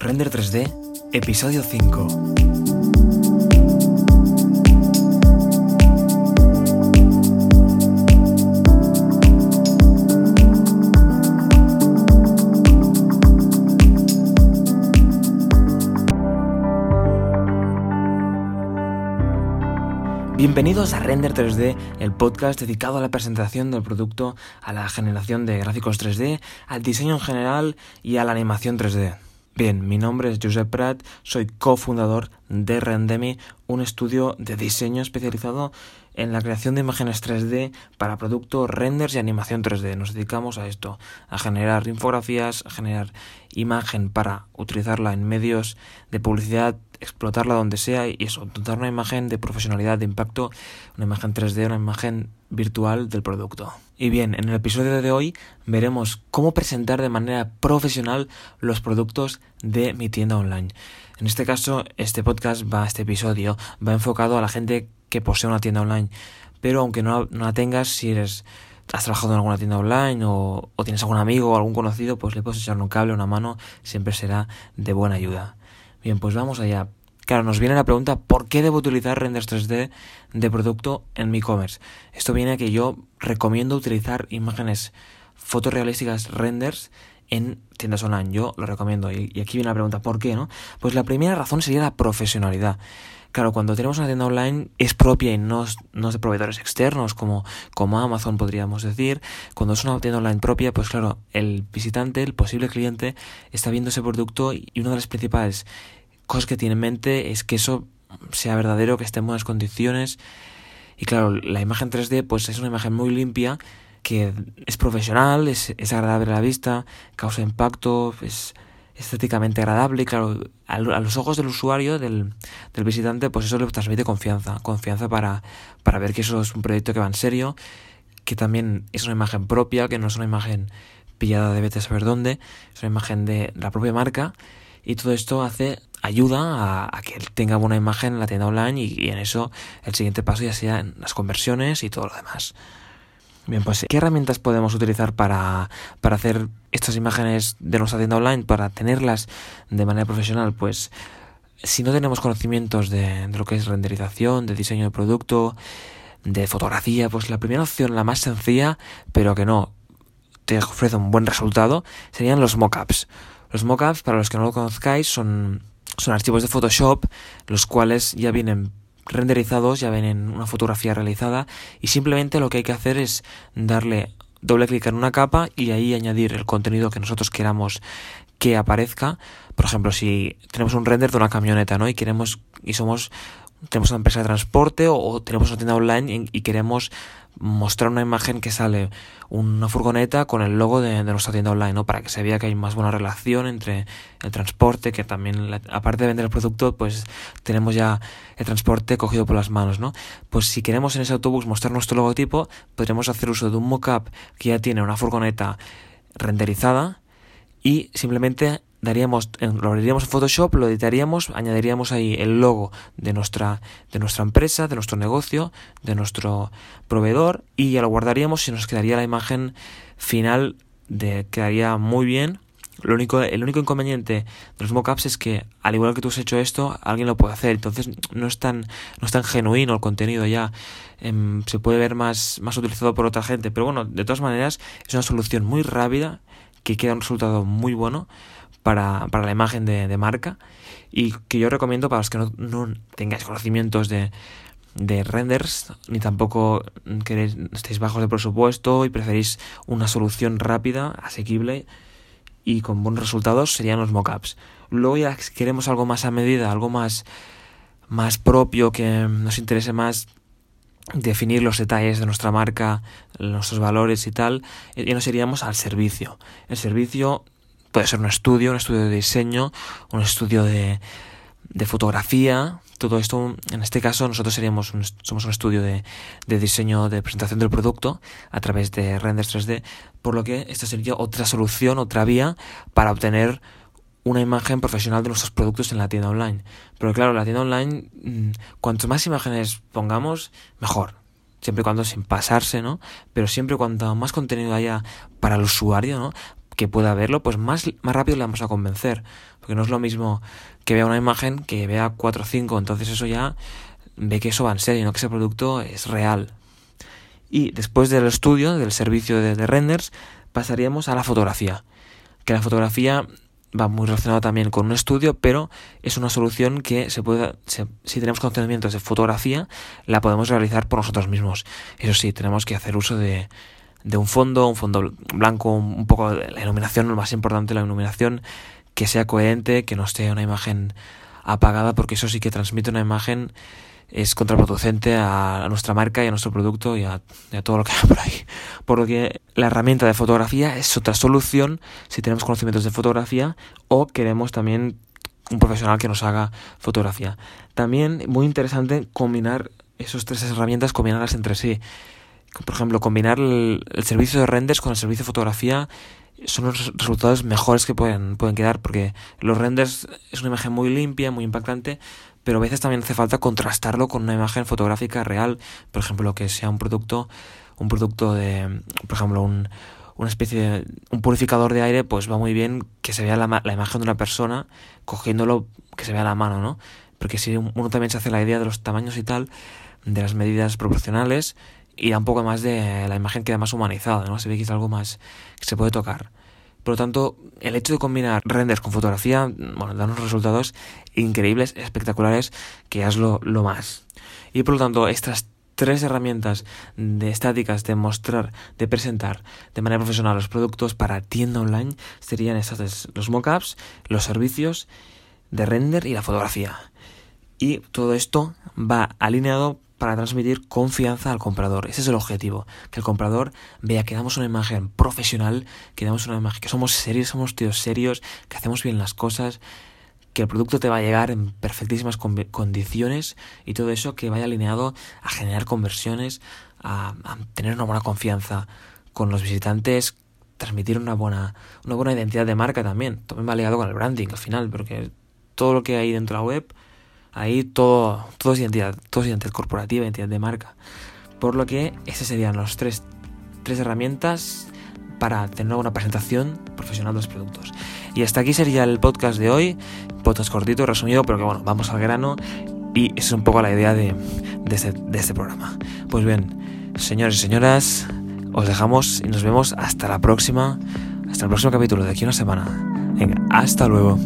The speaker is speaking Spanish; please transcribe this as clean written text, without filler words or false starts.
Render 3D, episodio 5. Bienvenidos a Render 3D, el podcast dedicado a la presentación del producto, a la generación de gráficos 3D, al diseño en general y a la animación 3D. Bien, mi nombre es Josep Prat, soy cofundador de Rendermi, un estudio de diseño especializado en la creación de imágenes 3D para productos, renders y animación 3D. Nos dedicamos a esto, a generar infografías, a generar imagen para utilizarla en medios de publicidad, explotarla donde sea y eso, dotar una imagen de profesionalidad, de impacto, una imagen 3D, una imagen virtual del producto. Y bien, en el episodio de hoy veremos cómo presentar de manera profesional los productos de mi tienda online. En este caso, este episodio va enfocado a la gente que posee una tienda online, pero aunque no la tengas, si has trabajado en alguna tienda online o tienes algún amigo o algún conocido, pues le puedes echar un cable, una mano, siempre será de buena ayuda. Bien, pues vamos allá. Claro, nos viene la pregunta, ¿por qué debo utilizar renders 3D de producto en mi e-commerce? Esto viene a que yo recomiendo utilizar imágenes fotorrealísticas renders en tiendas online. Yo lo recomiendo. Y aquí viene la pregunta, ¿por qué, no? Pues la primera razón sería la profesionalidad. Claro, cuando tenemos una tienda online es propia y no es de proveedores externos como Amazon, podríamos decir. Cuando es una tienda online propia, pues claro, el visitante, el posible cliente, está viendo ese producto y una de las principales cosas que tiene en mente es que eso sea verdadero, que esté en buenas condiciones. Y claro, la imagen 3D pues es una imagen muy limpia, que es profesional, es agradable a la vista, causa impacto, es estéticamente agradable y claro, a los ojos del usuario, del visitante, pues eso le transmite confianza para ver que eso es un proyecto que va en serio, que también es una imagen propia, que no es una imagen pillada de vete a saber dónde, es una imagen de la propia marca, y todo esto ayuda a que tenga buena imagen en la tienda online y en eso el siguiente paso ya sean las conversiones y todo lo demás. Bien, pues ¿qué herramientas podemos utilizar para hacer estas imágenes de nuestra tienda online, para tenerlas de manera profesional? Pues si no tenemos conocimientos de lo que es renderización, de diseño de producto, de fotografía, pues la primera opción, la más sencilla, pero que no te ofrece un buen resultado, serían los mockups. Los mockups, para los que no lo conozcáis, son archivos de Photoshop, los cuales ya vienen renderizados, ya ven en una fotografía realizada y simplemente lo que hay que hacer es darle doble clic en una capa y ahí añadir el contenido que nosotros queramos que aparezca. Por ejemplo, si tenemos un render de una camioneta, ¿no? Y tenemos una empresa de transporte o tenemos una tienda online y queremos mostrar una imagen que sale una furgoneta con el logo de nuestra tienda online, ¿no? Para que se vea que hay más buena relación entre el transporte, que también, aparte de vender el producto, pues tenemos ya el transporte cogido por las manos, ¿no? Pues si queremos en ese autobús mostrar nuestro logotipo, podremos hacer uso de un mockup que ya tiene una furgoneta renderizada y simplemente lo abriríamos en Photoshop, lo editaríamos, añadiríamos ahí el logo de nuestra empresa, de nuestro negocio, de nuestro proveedor y ya lo guardaríamos y nos quedaría la imagen final, quedaría muy bien. El único inconveniente de los mockups es que, al igual que tú has hecho esto, alguien lo puede hacer. Entonces no es tan genuino el contenido ya. Se puede ver más utilizado por otra gente. Pero bueno, de todas maneras, es una solución muy rápida que queda un resultado muy bueno para la imagen de marca y que yo recomiendo para los que no tengáis conocimientos de renders ni tampoco estéis bajos de presupuesto y preferís una solución rápida, asequible y con buenos resultados, serían los mockups. Luego ya si queremos algo más a medida, algo más propio, que nos interese más definir los detalles de nuestra marca, nuestros valores y tal, ya nos iríamos al servicio. El servicio puede ser un estudio de diseño, un estudio de fotografía. Todo esto, en este caso, nosotros somos un estudio de diseño, de presentación del producto a través de renders 3D, por lo que esta sería otra solución, otra vía para obtener una imagen profesional de nuestros productos en la tienda online. Pero claro, la tienda online, cuantas más imágenes pongamos, mejor. Siempre y cuando sin pasarse, ¿no? Pero siempre cuanto más contenido haya para el usuario, ¿no? que pueda verlo, pues más rápido le vamos a convencer, porque no es lo mismo que vea una imagen que vea 4 o 5, entonces eso ya ve que eso va en serio, no que ese producto es real. Y después del estudio, del servicio de renders, pasaríamos a la fotografía, que la fotografía va muy relacionada también con un estudio, pero es una solución que si tenemos conocimientos de fotografía, la podemos realizar por nosotros mismos. Eso sí, tenemos que hacer uso de un fondo blanco, un poco de la iluminación, lo más importante, la iluminación que sea coherente, que no esté una imagen apagada, porque eso sí que transmite una imagen, es contraproducente a nuestra marca y a nuestro producto y a todo lo que hay por ahí. Por lo que la herramienta de fotografía es otra solución si tenemos conocimientos de fotografía o queremos también un profesional que nos haga fotografía. También muy interesante combinar esas tres herramientas, combinarlas entre sí. Por ejemplo, combinar el servicio de renders con el servicio de fotografía son los resultados mejores que pueden quedar, porque los renders es una imagen muy limpia, muy impactante, pero a veces también hace falta contrastarlo con una imagen fotográfica real, por ejemplo, que sea un producto de, por ejemplo, una especie de un purificador de aire, pues va muy bien que se vea la imagen de una persona cogiéndolo, que se vea la mano, ¿no? Porque si uno también se hace la idea de los tamaños y tal, de las medidas proporcionales, y da un poco más de la imagen, queda más humanizada, ¿no? Se ve que es algo más que se puede tocar. Por lo tanto, el hecho de combinar renders con fotografía, bueno, da unos resultados increíbles, espectaculares, que es lo más. Y por lo tanto, estas tres herramientas de estáticas, de mostrar, de presentar de manera profesional los productos para tienda online, serían estas: los mockups, los servicios de render y la fotografía. Y todo esto va alineado para transmitir confianza al comprador. Ese es el objetivo, que el comprador vea que damos una imagen profesional, que damos una imagen, que somos serios, somos tíos serios, que hacemos bien las cosas, que el producto te va a llegar en perfectísimas condiciones, y todo eso que vaya alineado a generar conversiones, a tener una buena confianza con los visitantes, transmitir una buena identidad de marca también. También va ligado con el branding al final, porque todo lo que hay dentro de la web, ahí todo es identidad, todo es identidad corporativa, identidad de marca. Por lo que esas serían las tres herramientas para tener una presentación profesional de los productos. Y hasta aquí sería el podcast de hoy, podcast cortito, resumido, pero que bueno, vamos al grano, y es un poco la idea de este programa. Pues bien, señores y señoras, os dejamos y nos vemos hasta el próximo capítulo de aquí a una semana. Venga, hasta luego.